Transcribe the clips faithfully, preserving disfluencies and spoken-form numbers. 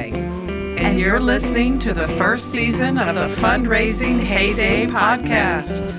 U S A, and you're listening to the first season of the Fundraising Heyday podcast.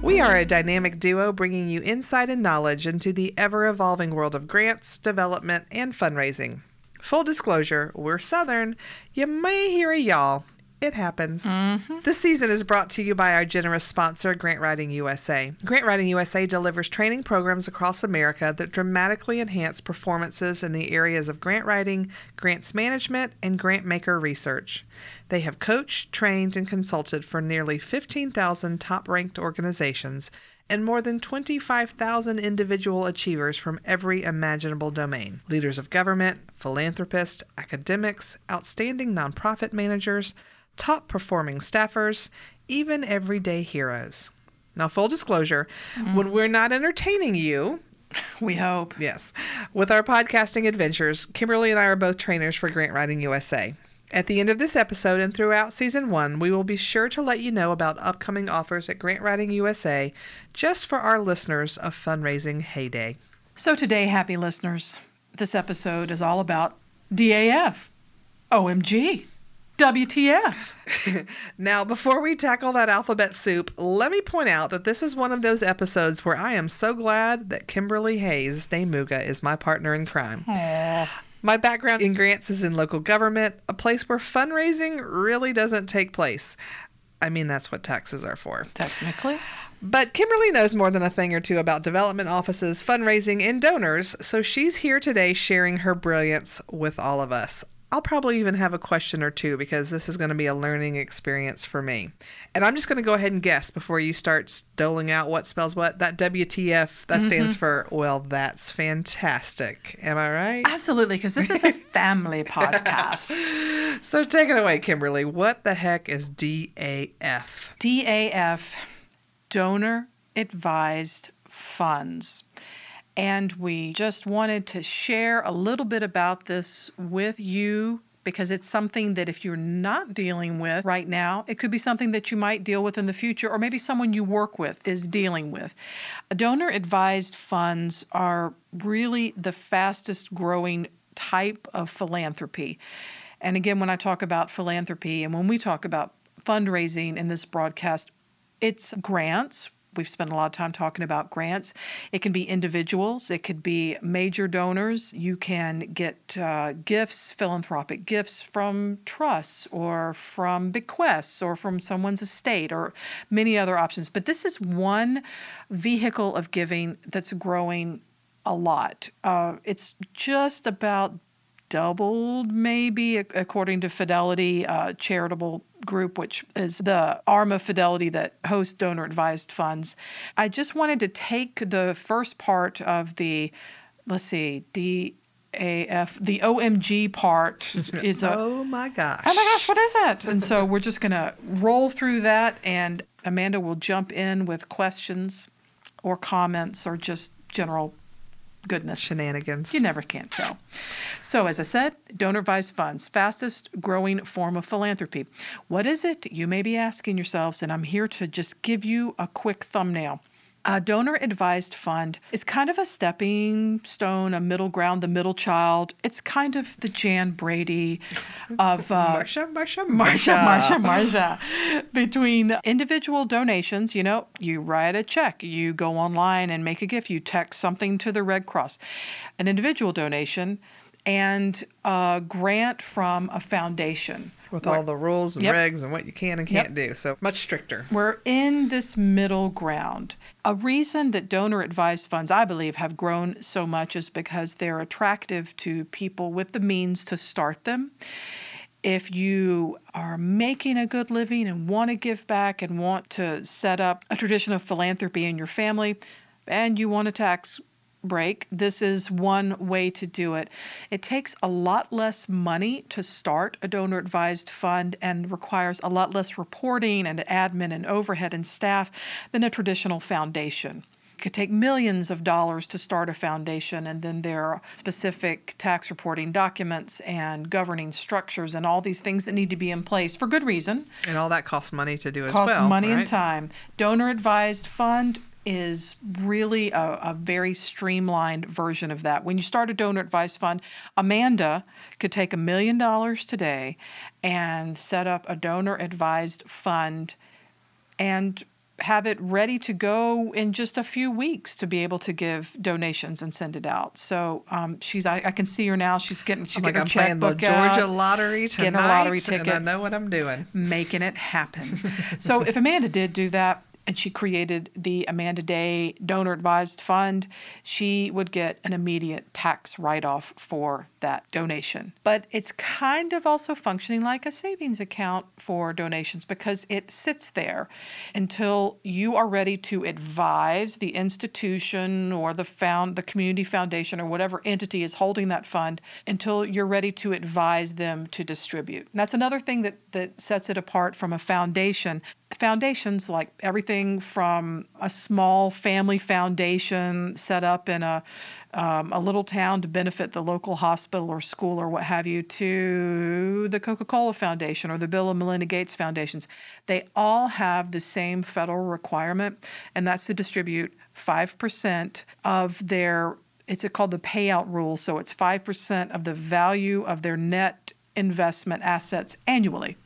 We are a dynamic duo bringing you insight and knowledge into the ever-evolving world of grants, development, and fundraising. Full disclosure, we're Southern. You may hear a y'all. It happens. Mm-hmm. This season is brought to you by our generous sponsor, Grant Writing U S A. Grant Writing U S A delivers training programs across America that dramatically enhance performances in the areas of grant writing, grants management, and grant maker research. They have coached, trained, and consulted for nearly fifteen thousand top-ranked organizations and more than twenty-five thousand individual achievers from every imaginable domain. Leaders of government, philanthropists, academics, outstanding nonprofit managers, top-performing staffers, even everyday heroes. Now, full disclosure, mm. when we're not entertaining you... We hope. Yes. With our podcasting adventures, Kimberly and I are both trainers for Grant Writing U S A. At the end of this episode and throughout Season one, we will be sure to let you know about upcoming offers at Grant Writing U S A, just for our listeners of Fundraising Heyday. So today, happy listeners, this episode is all about D A F. O M G. W T F. Now, before we tackle that alphabet soup, let me point out that this is one of those episodes where I am so glad that Kimberly Hayes Demuga is my partner in crime. Aww. My background in grants is in local government, a place where fundraising really doesn't take place. I mean, that's what taxes are for. Technically. But Kimberly knows more than a thing or two about development offices, fundraising, and donors, so she's here today sharing her brilliance with all of us. I'll probably even have a question or two because this is going to be a learning experience for me. And I'm just going to go ahead and guess before you start doling out what spells what. That W T F, that mm-hmm. stands for, well, that's fantastic. Am I right? Absolutely, because this is a family podcast. So take it away, Kimberly. What the heck is D A F? D A F, Donor Advised Funds. And we just wanted to share a little bit about this with you because it's something that if you're not dealing with right now, it could be something that you might deal with in the future, or maybe someone you work with is dealing with. Donor-advised funds are really the fastest growing type of philanthropy. And again, when I talk about philanthropy and when we talk about fundraising in this broadcast, it's grants. We've spent a lot of time talking about grants. It can be individuals. It could be major donors. You can get uh, gifts, philanthropic gifts from trusts or from bequests or from someone's estate or many other options. But this is one vehicle of giving that's growing a lot. Uh, it's just about doubled, maybe, according to Fidelity uh, Charitable Group, which is the arm of Fidelity that hosts donor-advised funds. I just wanted to take the first part of the, let's see, D A F, the O M G part is a... Oh, my gosh. Oh, my gosh, what is it? And so we're just going to roll through that, and Amanda will jump in with questions or comments or just general goodness. Shenanigans. You never can tell. So as I said, donor-advised funds, fastest growing form of philanthropy. What is it? You may be asking yourselves, and I'm here to just give you a quick thumbnail. A donor-advised fund is kind of a stepping stone, a middle ground, the middle child. It's kind of the Jan Brady of... Uh, Marsha, Marsha, Marsha. Marsha, Marsha, Marsha. Between individual donations, you know, you write a check, you go online and make a gift, you text something to the Red Cross. An individual donation and a grant from a foundation. With all the rules and yep. regs and what you can and can't yep. do. So much stricter. We're in this middle ground. A reason that donor-advised funds, I believe, have grown so much is because they're attractive to people with the means to start them. If you are making a good living and want to give back and want to set up a tradition of philanthropy in your family and you want a tax break, this is one way to do it. It takes a lot less money to start a donor-advised fund and requires a lot less reporting and admin and overhead and staff than a traditional foundation. It could take millions of dollars to start a foundation, and then there are specific tax reporting documents and governing structures and all these things that need to be in place for good reason. And all that costs money to do as well. Costs money and time. Donor-advised fund is really a, a very streamlined version of that. When you start a donor advised fund, Amanda could take a million dollars today and set up a donor advised fund and have it ready to go in just a few weeks to be able to give donations and send it out. So um, she's I, I can see her now. She's getting she's oh getting her checkbook out. I'm playing the Georgia lottery tonight, getting a lottery ticket, and I know what I'm doing. Making it happen. So if Amanda did do that, and she created the Amanda Day Donor Advised Fund, she would get an immediate tax write-off for that donation. But it's kind of also functioning like a savings account for donations because it sits there until you are ready to advise the institution or the found the community foundation or whatever entity is holding that fund until you're ready to advise them to distribute. And that's another thing that, that sets it apart from a foundation. Foundations, like everything from a small family foundation set up in a um, a little town to benefit the local hospital or school or what have you, to the Coca-Cola Foundation or the Bill and Melinda Gates Foundations, they all have the same federal requirement, and that's to distribute five percent of their, it's called the payout rule, so it's five percent of the value of their net investment assets annually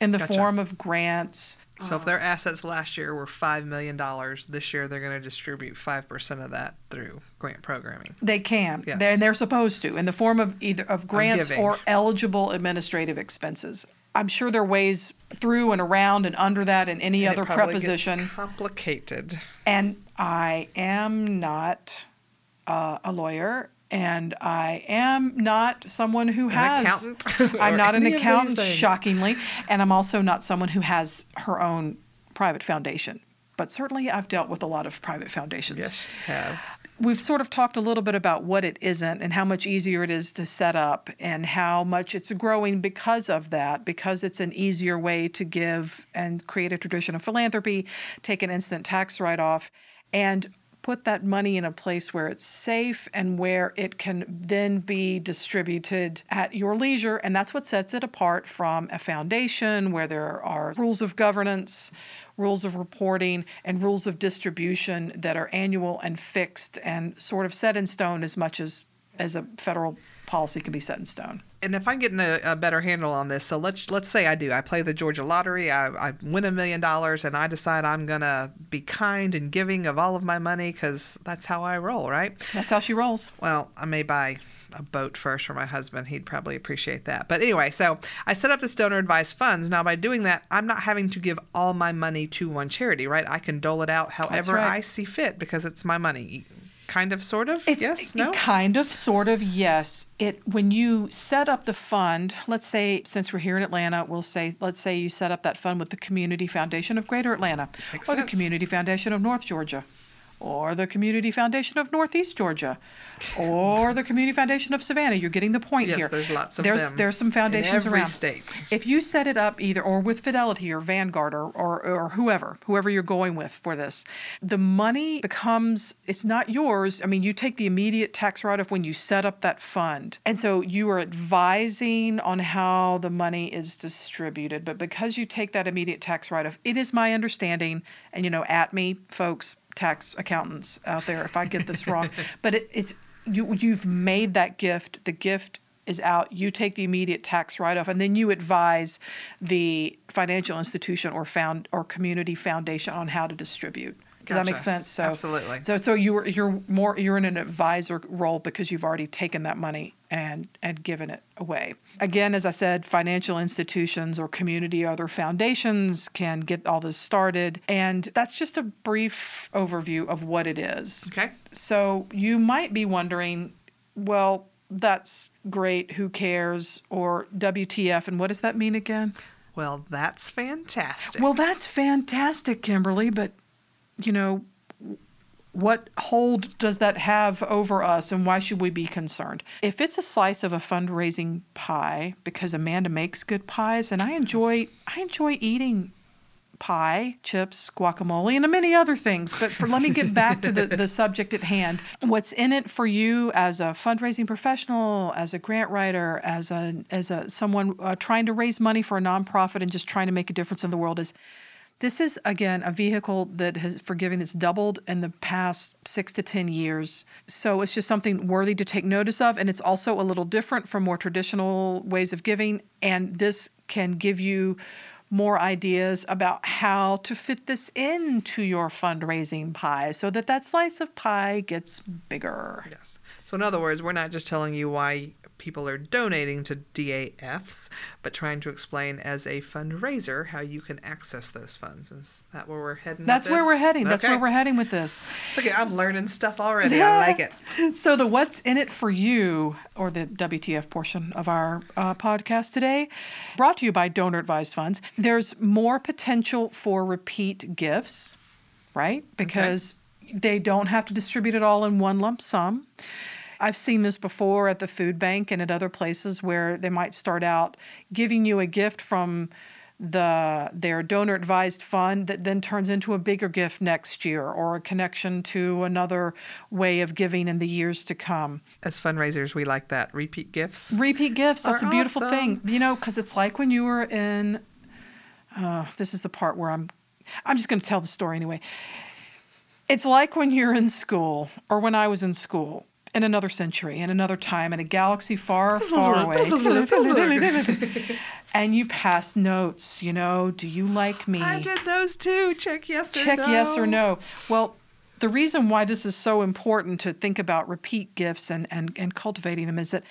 in the Gotcha. Form of grants. So if their assets last year were five million dollars, this year they're going to distribute five percent of that through grant programming. They can. Yes. They're, they're supposed to, in the form of either of grants or eligible administrative expenses. I'm sure there are ways through and around and under that and any and other preposition. Gets complicated. And I am not uh, a lawyer. And I am not someone who has, an accountant. I'm not an accountant, shockingly, and I'm also not someone who has her own private foundation. But certainly I've dealt with a lot of private foundations. Yes, you have. We've sort of talked a little bit about what it isn't and how much easier it is to set up and how much it's growing because of that, because it's an easier way to give and create a tradition of philanthropy, take an instant tax write-off, and put that money in a place where it's safe and where it can then be distributed at your leisure. And that's what sets it apart from a foundation where there are rules of governance, rules of reporting, and rules of distribution that are annual and fixed and sort of set in stone as much as, as a federal policy can be set in stone. And if I'm getting a, a better handle on this, so let's let's say I do. I play the Georgia lottery. I, I win a million dollars, and I decide I'm going to be kind and giving of all of my money because that's how I roll, right? That's how she rolls. Well, I may buy a boat first for my husband. He'd probably appreciate that. But anyway, so I set up this donor advised funds. Now, by doing that, I'm not having to give all my money to one charity, right? I can dole it out however right. I see fit because it's my money. Kind of, sort of, it's, yes, no? Kind of, sort of, yes. It when you set up the fund, let's say, since we're here in Atlanta, we'll say, let's say you set up that fund with the Community Foundation of Greater Atlanta, Makes or sense. The Community Foundation of North Georgia, or the Community Foundation of Northeast Georgia, or the Community Foundation of Savannah. You're getting the point yes, here. Yes, there's lots of there's, them. There's some foundations in every around. State. If you set it up either or with Fidelity or Vanguard or, or, or whoever, whoever you're going with for this, the money becomes, it's not yours. I mean, you take the immediate tax write-off when you set up that fund. And so you are advising on how the money is distributed. But because you take that immediate tax write-off, it is my understanding, and you know, at me, folks, tax accountants out there, if I get this wrong, but it, it's you, you've made that gift. The gift is out. You take the immediate tax write-off, and then you advise the financial institution or found or community foundation on how to distribute. Does Gotcha. That make sense? So, absolutely. So, so you're you're more you're in an advisor role because you've already taken that money and and given it away. Again, as I said, financial institutions or community or other foundations can get all this started, and that's just a brief overview of what it is. Okay. So you might be wondering, well, that's great. Who cares? Or W T F? And what does that mean again? Well, that's fantastic. Well, that's fantastic, Kimberly, but. You know, what hold does that have over us and why should we be concerned? If it's a slice of a fundraising pie, because Amanda makes good pies and I enjoy I enjoy eating pie, chips, guacamole, and many other things. But for, let me get back to the, the subject at hand. What's in it for you as a fundraising professional, as a grant writer, as a as a someone uh, trying to raise money for a nonprofit and just trying to make a difference in the world is This is, again, a vehicle that has, for giving, that's doubled in the past six to ten years. So it's just something worthy to take notice of. And it's also a little different from more traditional ways of giving. And this can give you more ideas about how to fit this into your fundraising pie so that that slice of pie gets bigger. Yes. So in other words, we're not just telling you why people are donating to D A Fs, but trying to explain as a fundraiser how you can access those funds. Is that where we're heading with this? That's where we're heading. Okay. That's where we're heading with this. Okay, I'm learning stuff already. Yeah. I like it. So the What's in It for You, or the W T F portion of our uh, podcast today, brought to you by Donor Advised Funds. There's more potential for repeat gifts, right? Because okay. they don't have to distribute it all in one lump sum. I've seen this before at the food bank and at other places where they might start out giving you a gift from the their donor-advised fund that then turns into a bigger gift next year or a connection to another way of giving in the years to come. As fundraisers, we like that. Repeat gifts. Repeat gifts. That's a beautiful awesome. thing. You know, because it's like when you were in... Uh, this is the part where I'm... I'm just going to tell the story anyway. It's like when you're in school, or when I was in school, in another century, in another time, in a galaxy far, far away. And you pass notes, you know, do you like me? I did those too. Check yes or Check no. Check yes or no. Well, the reason why this is so important to think about repeat gifts and, and, and cultivating them is that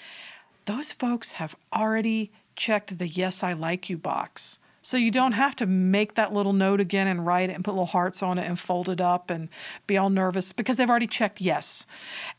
those folks have already checked the yes, I like you box. So you don't have to make that little note again and write it and put little hearts on it and fold it up and be all nervous because they've already checked yes.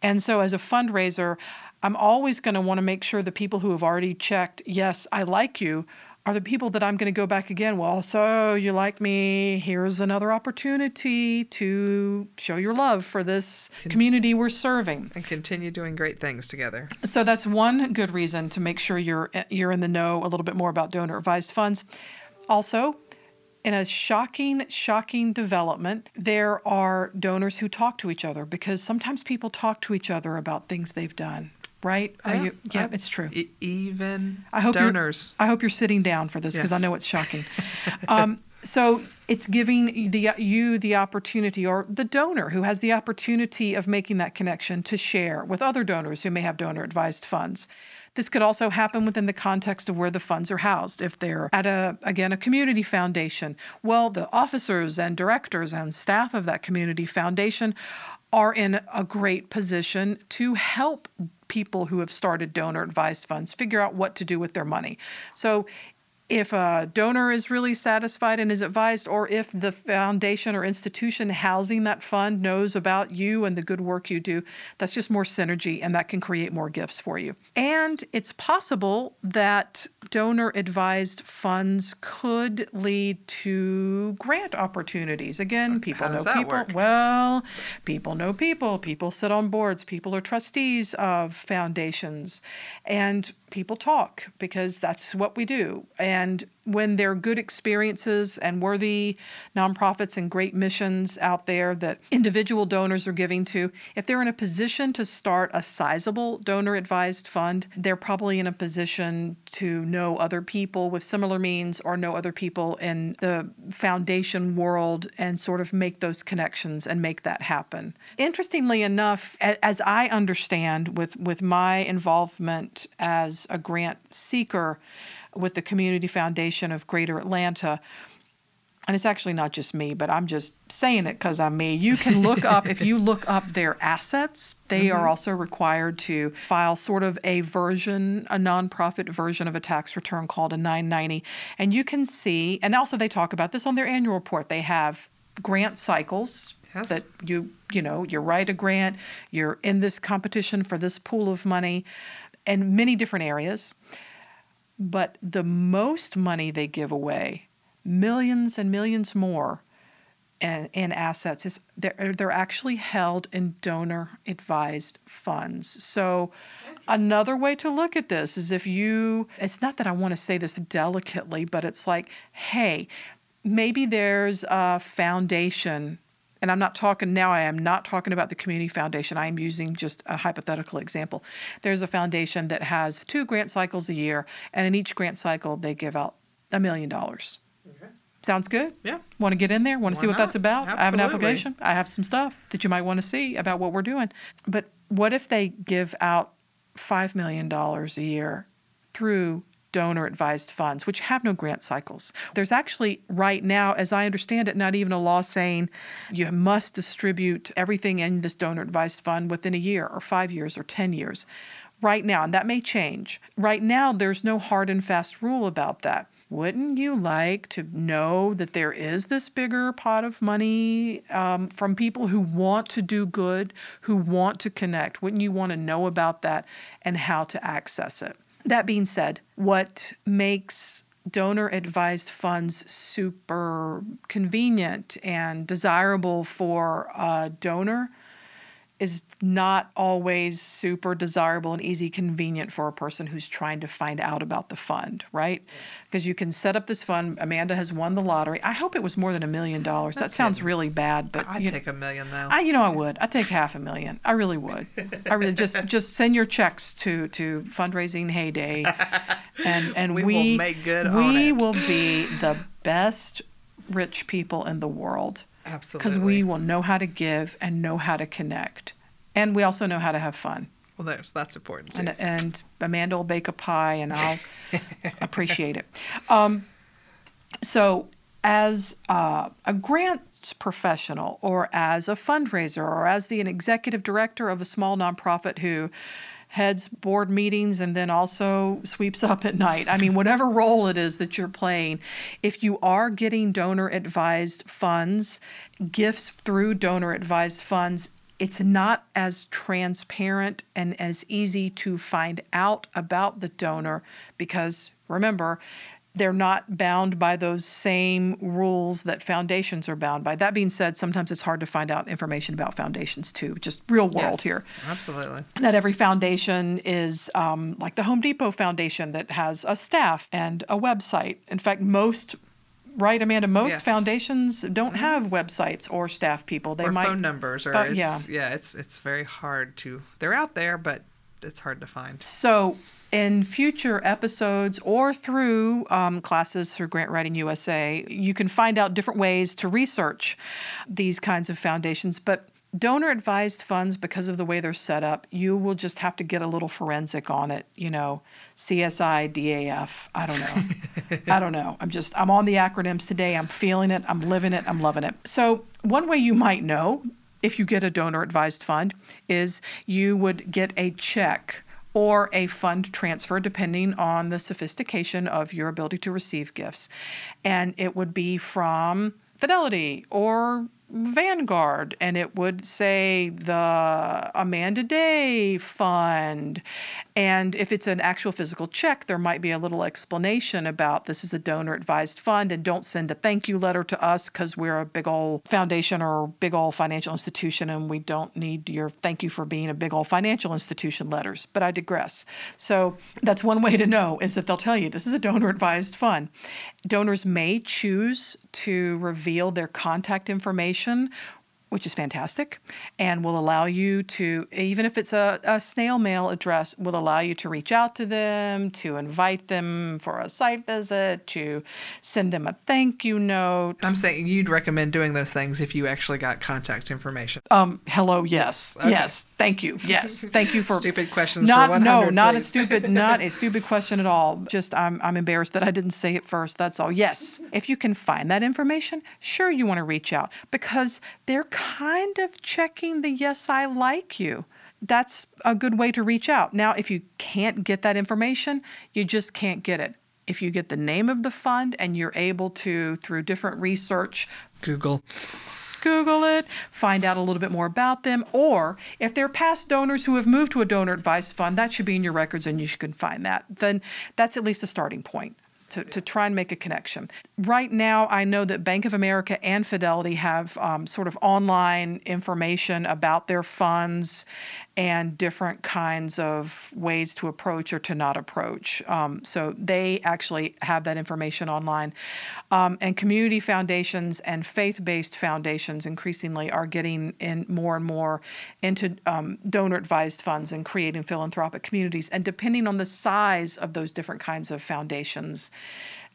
And so as a fundraiser, I'm always going to want to make sure the people who have already checked yes, I like you, are the people that I'm going to go back again. Well, so you like me. Here's another opportunity to show your love for this community we're serving. And continue doing great things together. So that's one good reason to make sure you're you're in the know a little bit more about donor-advised funds. Also, in a shocking, shocking development, there are donors who talk to each other because sometimes people talk to each other about things they've done, right? Uh, Are you, yeah, I, it's true. E- even I hope donors. I hope you're sitting down for this because yes. I know it's shocking. um, so it's giving the you the opportunity, or the donor who has the opportunity of making that connection, to share with other donors who may have donor-advised funds. This could also happen within the context of where the funds are housed. If they're at, a again, a community foundation, well, the officers and directors and staff of that community foundation are in a great position to help people who have started donor-advised funds figure out what to do with their money. So if a donor is really satisfied and is advised, or if the foundation or institution housing that fund knows about you and the good work you do, that's just more synergy, and that can create more gifts for you. And it's possible that donor-advised funds could lead to grant opportunities. Again, people know people. Work? Well, people know people. People sit on boards. People are trustees of foundations. And people talk because that's what we do. And when there are good experiences and worthy nonprofits and great missions out there that individual donors are giving to, if they're in a position to start a sizable donor-advised fund, they're probably in a position to know other people with similar means, or know other people in the foundation world, and sort of make those connections and make that happen. Interestingly enough, as I understand with, with my involvement as a grant seeker with the Community Foundation of Greater Atlanta, and it's actually not just me, but I'm just saying it because I'm me. You can look up, if you look up their assets, they mm-hmm. are also required to file sort of a version, a nonprofit version of a tax return called a nine ninety. And you can see, and also they talk about this on their annual report, they have grant cycles. Yes. That you, you know, you write a grant, you're in this competition for this pool of money in many different areas. But the most money they give away, millions and millions more in, in assets, is they're, they're actually held in donor-advised funds. So another way to look at this is if you, it's not that I want to say this delicately, but it's like, hey, maybe there's a foundation, and I'm not talking now, I am not talking about the community foundation. I am using just a hypothetical example. There's a foundation that has two grant cycles a year, and in each grant cycle, they give out a million dollars. sounds good. Yeah. Want to get in there? Want to Why see what not? That's about? Absolutely. I have an application. I have some stuff that you might want to see about what we're doing. But what if they give out five million dollars a year through donor-advised funds, which have no grant cycles? There's actually, right now, as I understand it, not even a law saying you must distribute everything in this donor-advised fund within a year or five years or ten years. Right now, and that may change. Right now, there's no hard and fast rule about that. Wouldn't you like to know that there is this bigger pot of money um, from people who want to do good, who want to connect? Wouldn't you want to know about that and how to access it? That being said, what makes donor-advised funds super convenient and desirable for a donor is not always super desirable and easy convenient for a person who's trying to find out about the fund, right? Because yes. You can set up this fund. Amanda has won the lottery. I hope it was more than a million dollars. That sounds kidding. Really bad, but I'd you, take a million though. I, you know, I would. I'd take half a million. I really would. I really just just send your checks to to fundraising heyday, and and we, we will make good. We on it. Will be the best rich people in the world. Absolutely. Because we will know how to give and know how to connect. And we also know how to have fun. Well, there's, that's important, too. And, and Amanda will bake a pie, and I'll appreciate it. Um, so as uh, a grants professional or as a fundraiser or as the, an executive director of a small nonprofit who heads board meetings and then also sweeps up at night. I mean, whatever role it is that you're playing, if you are getting donor-advised funds, gifts through donor-advised funds, it's not as transparent and as easy to find out about the donor because, remember, they're not bound by those same rules that foundations are bound by. That being said, sometimes it's hard to find out information about foundations too, just real world yes, here. Absolutely. Not every foundation is um, like the Home Depot Foundation that has a staff and a website. In fact, most, right, Amanda, most yes. foundations don't mm-hmm. have websites or staff people. They or might phone numbers or phone, it's, yeah. yeah, it's it's very hard to, they're out there, but it's hard to find. So in future episodes or through um, classes through Grant Writing U S A, you can find out different ways to research these kinds of foundations. But donor-advised funds, because of the way they're set up, you will just have to get a little forensic on it. You know, C S I, D A F, I don't know. I don't know. I'm just, I'm on the acronyms today. I'm feeling it. I'm living it. I'm loving it. So one way you might know if you get a donor-advised fund is you would get a check or a fund transfer, depending on the sophistication of your ability to receive gifts. And it would be from Fidelity or Vanguard, and it would say the Amanda Day Fund. And if it's an actual physical check, there might be a little explanation about this is a donor-advised fund, and don't send a thank you letter to us because we're a big old foundation or a big old financial institution, and we don't need your thank you for being a big old financial institution letters. But I digress. So that's one way to know is that they'll tell you this is a donor-advised fund. Donors may choose to reveal their contact information, which is fantastic, and will allow you to, even if it's a, a snail mail address, will allow you to reach out to them, to invite them for a site visit, to send them a thank you note. I'm saying you'd recommend doing those things if you actually got contact information. Um, hello, yes, yes, okay. yes, thank you, yes, thank you for stupid questions. Not for one hundred, no, not please. a stupid, not a stupid question at all. Just I'm I'm embarrassed that I didn't say it first. That's all. Yes, if you can find that information, sure you want to reach out because they're kind of checking the yes, I like you. That's a good way to reach out. Now, if you can't get that information, you just can't get it. If you get the name of the fund and you're able to, through different research, Google, Google it, find out a little bit more about them, or if they're past donors who have moved to a donor-advised fund, that should be in your records and you can find that. Then that's at least a starting point. To, to try and make a connection. Right now, I know that Bank of America and Fidelity have um, sort of online information about their funds and different kinds of ways to approach or to not approach. Um, so they actually have that information online. Um, and community foundations and faith-based foundations increasingly are getting in more and more into um, donor-advised funds and creating philanthropic communities. And depending on the size of those different kinds of foundations,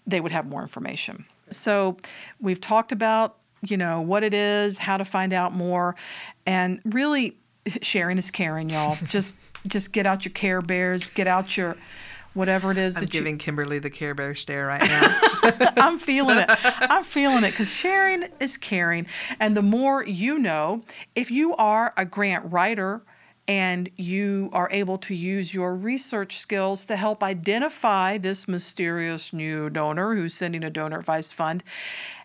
they would have more information. So we've talked about, you know, what it is, how to find out more, and really sharing is caring, y'all. Just just get out your Care Bears, get out your whatever it is. I'm that giving you... Kimberly the Care Bear stare right now. I'm feeling it. I'm feeling it because sharing is caring. And the more you know, if you are a grant writer and you are able to use your research skills to help identify this mysterious new donor who's sending a donor advice fund,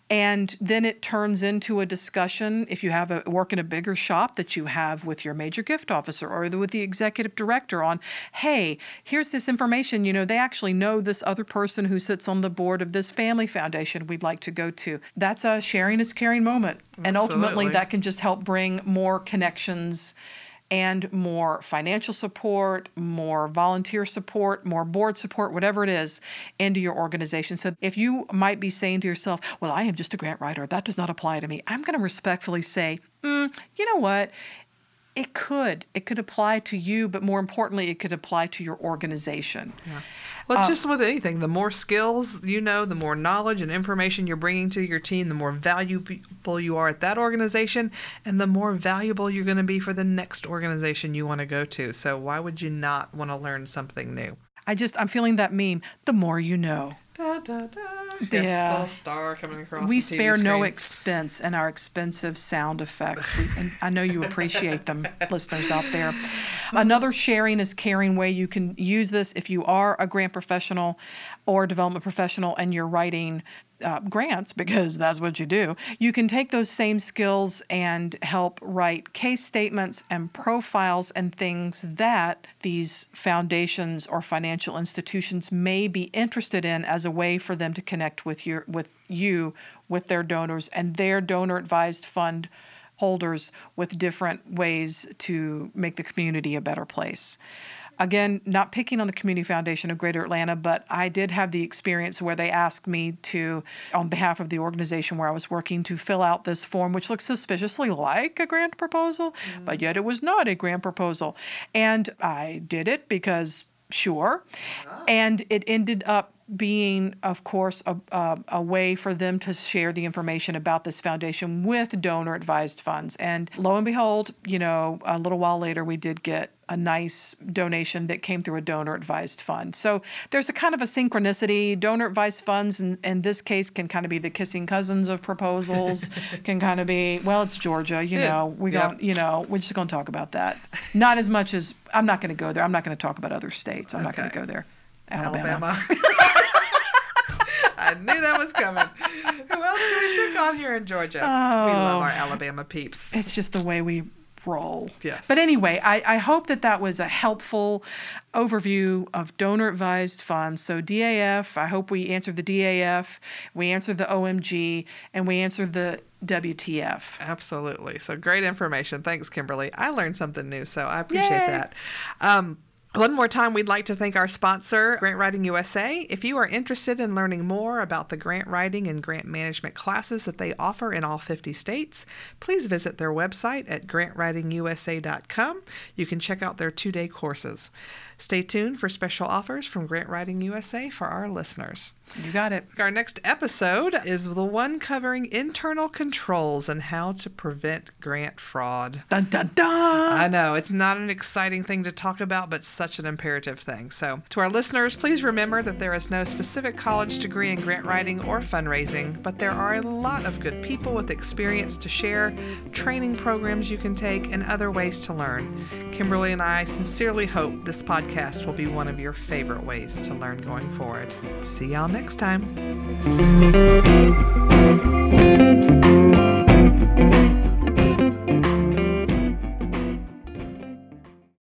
and then it turns into a discussion, if you have a work in a bigger shop, that you have with your major gift officer or with the executive director on, hey, here's this information. You know, they actually know this other person who sits on the board of this family foundation we'd like to go to. That's a sharing is caring moment. Absolutely. And ultimately that can just help bring more connections and more financial support, more volunteer support, more board support, whatever it is, into your organization. So if you might be saying to yourself, well, I am just a grant writer, that does not apply to me, I'm going to respectfully say, mm, you know what? It could. It could apply to you, but more importantly, it could apply to your organization. Yeah. Well, it's uh, just with anything. The more skills you know, the more knowledge and information you're bringing to your team, the more valuable you are at that organization, and the more valuable you're going to be for the next organization you want to go to. So why would you not want to learn something new? I just, I'm feeling that meme, the more you know. Da, da, da. Yeah. Yes, little star coming across. We the T V spare screen. No expense in our expensive sound effects. We, and I know you appreciate them, listeners out there. Another sharing is caring way you can use this if you are a grant professional or development professional and you're writing uh, grants, because that's what you do. You can take those same skills and help write case statements and profiles and things that these foundations or financial institutions may be interested in as a way for them to connect with your with you, with their donors and their donor-advised fund holders with different ways to make the community a better place. Again, not picking on the Community Foundation of Greater Atlanta, but I did have the experience where they asked me to, on behalf of the organization where I was working, to fill out this form, which looks suspiciously like a grant proposal, mm. but yet it was not a grant proposal. And I did it because sure. Oh. And it ended up being, of course, a, a, a way for them to share the information about this foundation with donor-advised funds. And lo and behold, you know, a little while later, we did get a nice donation that came through a donor-advised fund. So there's a kind of a synchronicity. Donor-advised funds, in, in this case, can kind of be the kissing cousins of proposals, can kind of be, well, it's Georgia, you yeah. know, we yeah. don't, you know, we're just going to talk about that. Not as much as, I'm not going to go there. I'm not going to talk about other states. I'm okay. not going to go there. Alabama. Alabama. I knew that was coming. Who else do we pick on here in Georgia? Oh, we love our Alabama peeps. It's just the way we roll. Yes. But anyway, I, I hope that that was a helpful overview of donor-advised funds. So D A F, I hope we answered the D A F, we answered the O M G, and we answered the W T F. Absolutely. So great information. Thanks, Kimberly. I learned something new, so I appreciate Yay. that. Um, One more time, we'd like to thank our sponsor, Grant Writing U S A. If you are interested in learning more about the grant writing and grant management classes that they offer in all fifty states, please visit their website at grant writing u s a dot com. You can check out their two-day courses. Stay tuned for special offers from Grant Writing U S A for our listeners. You got it. Our next episode is the one covering internal controls and how to prevent grant fraud. Dun, dun, dun! I know, it's not an exciting thing to talk about, but such an imperative thing. So to our listeners, please remember that there is no specific college degree in grant writing or fundraising, but there are a lot of good people with experience to share, training programs you can take, and other ways to learn. Kimberly and I sincerely hope this podcast will be one of your favorite ways to learn going forward. See y'all next time.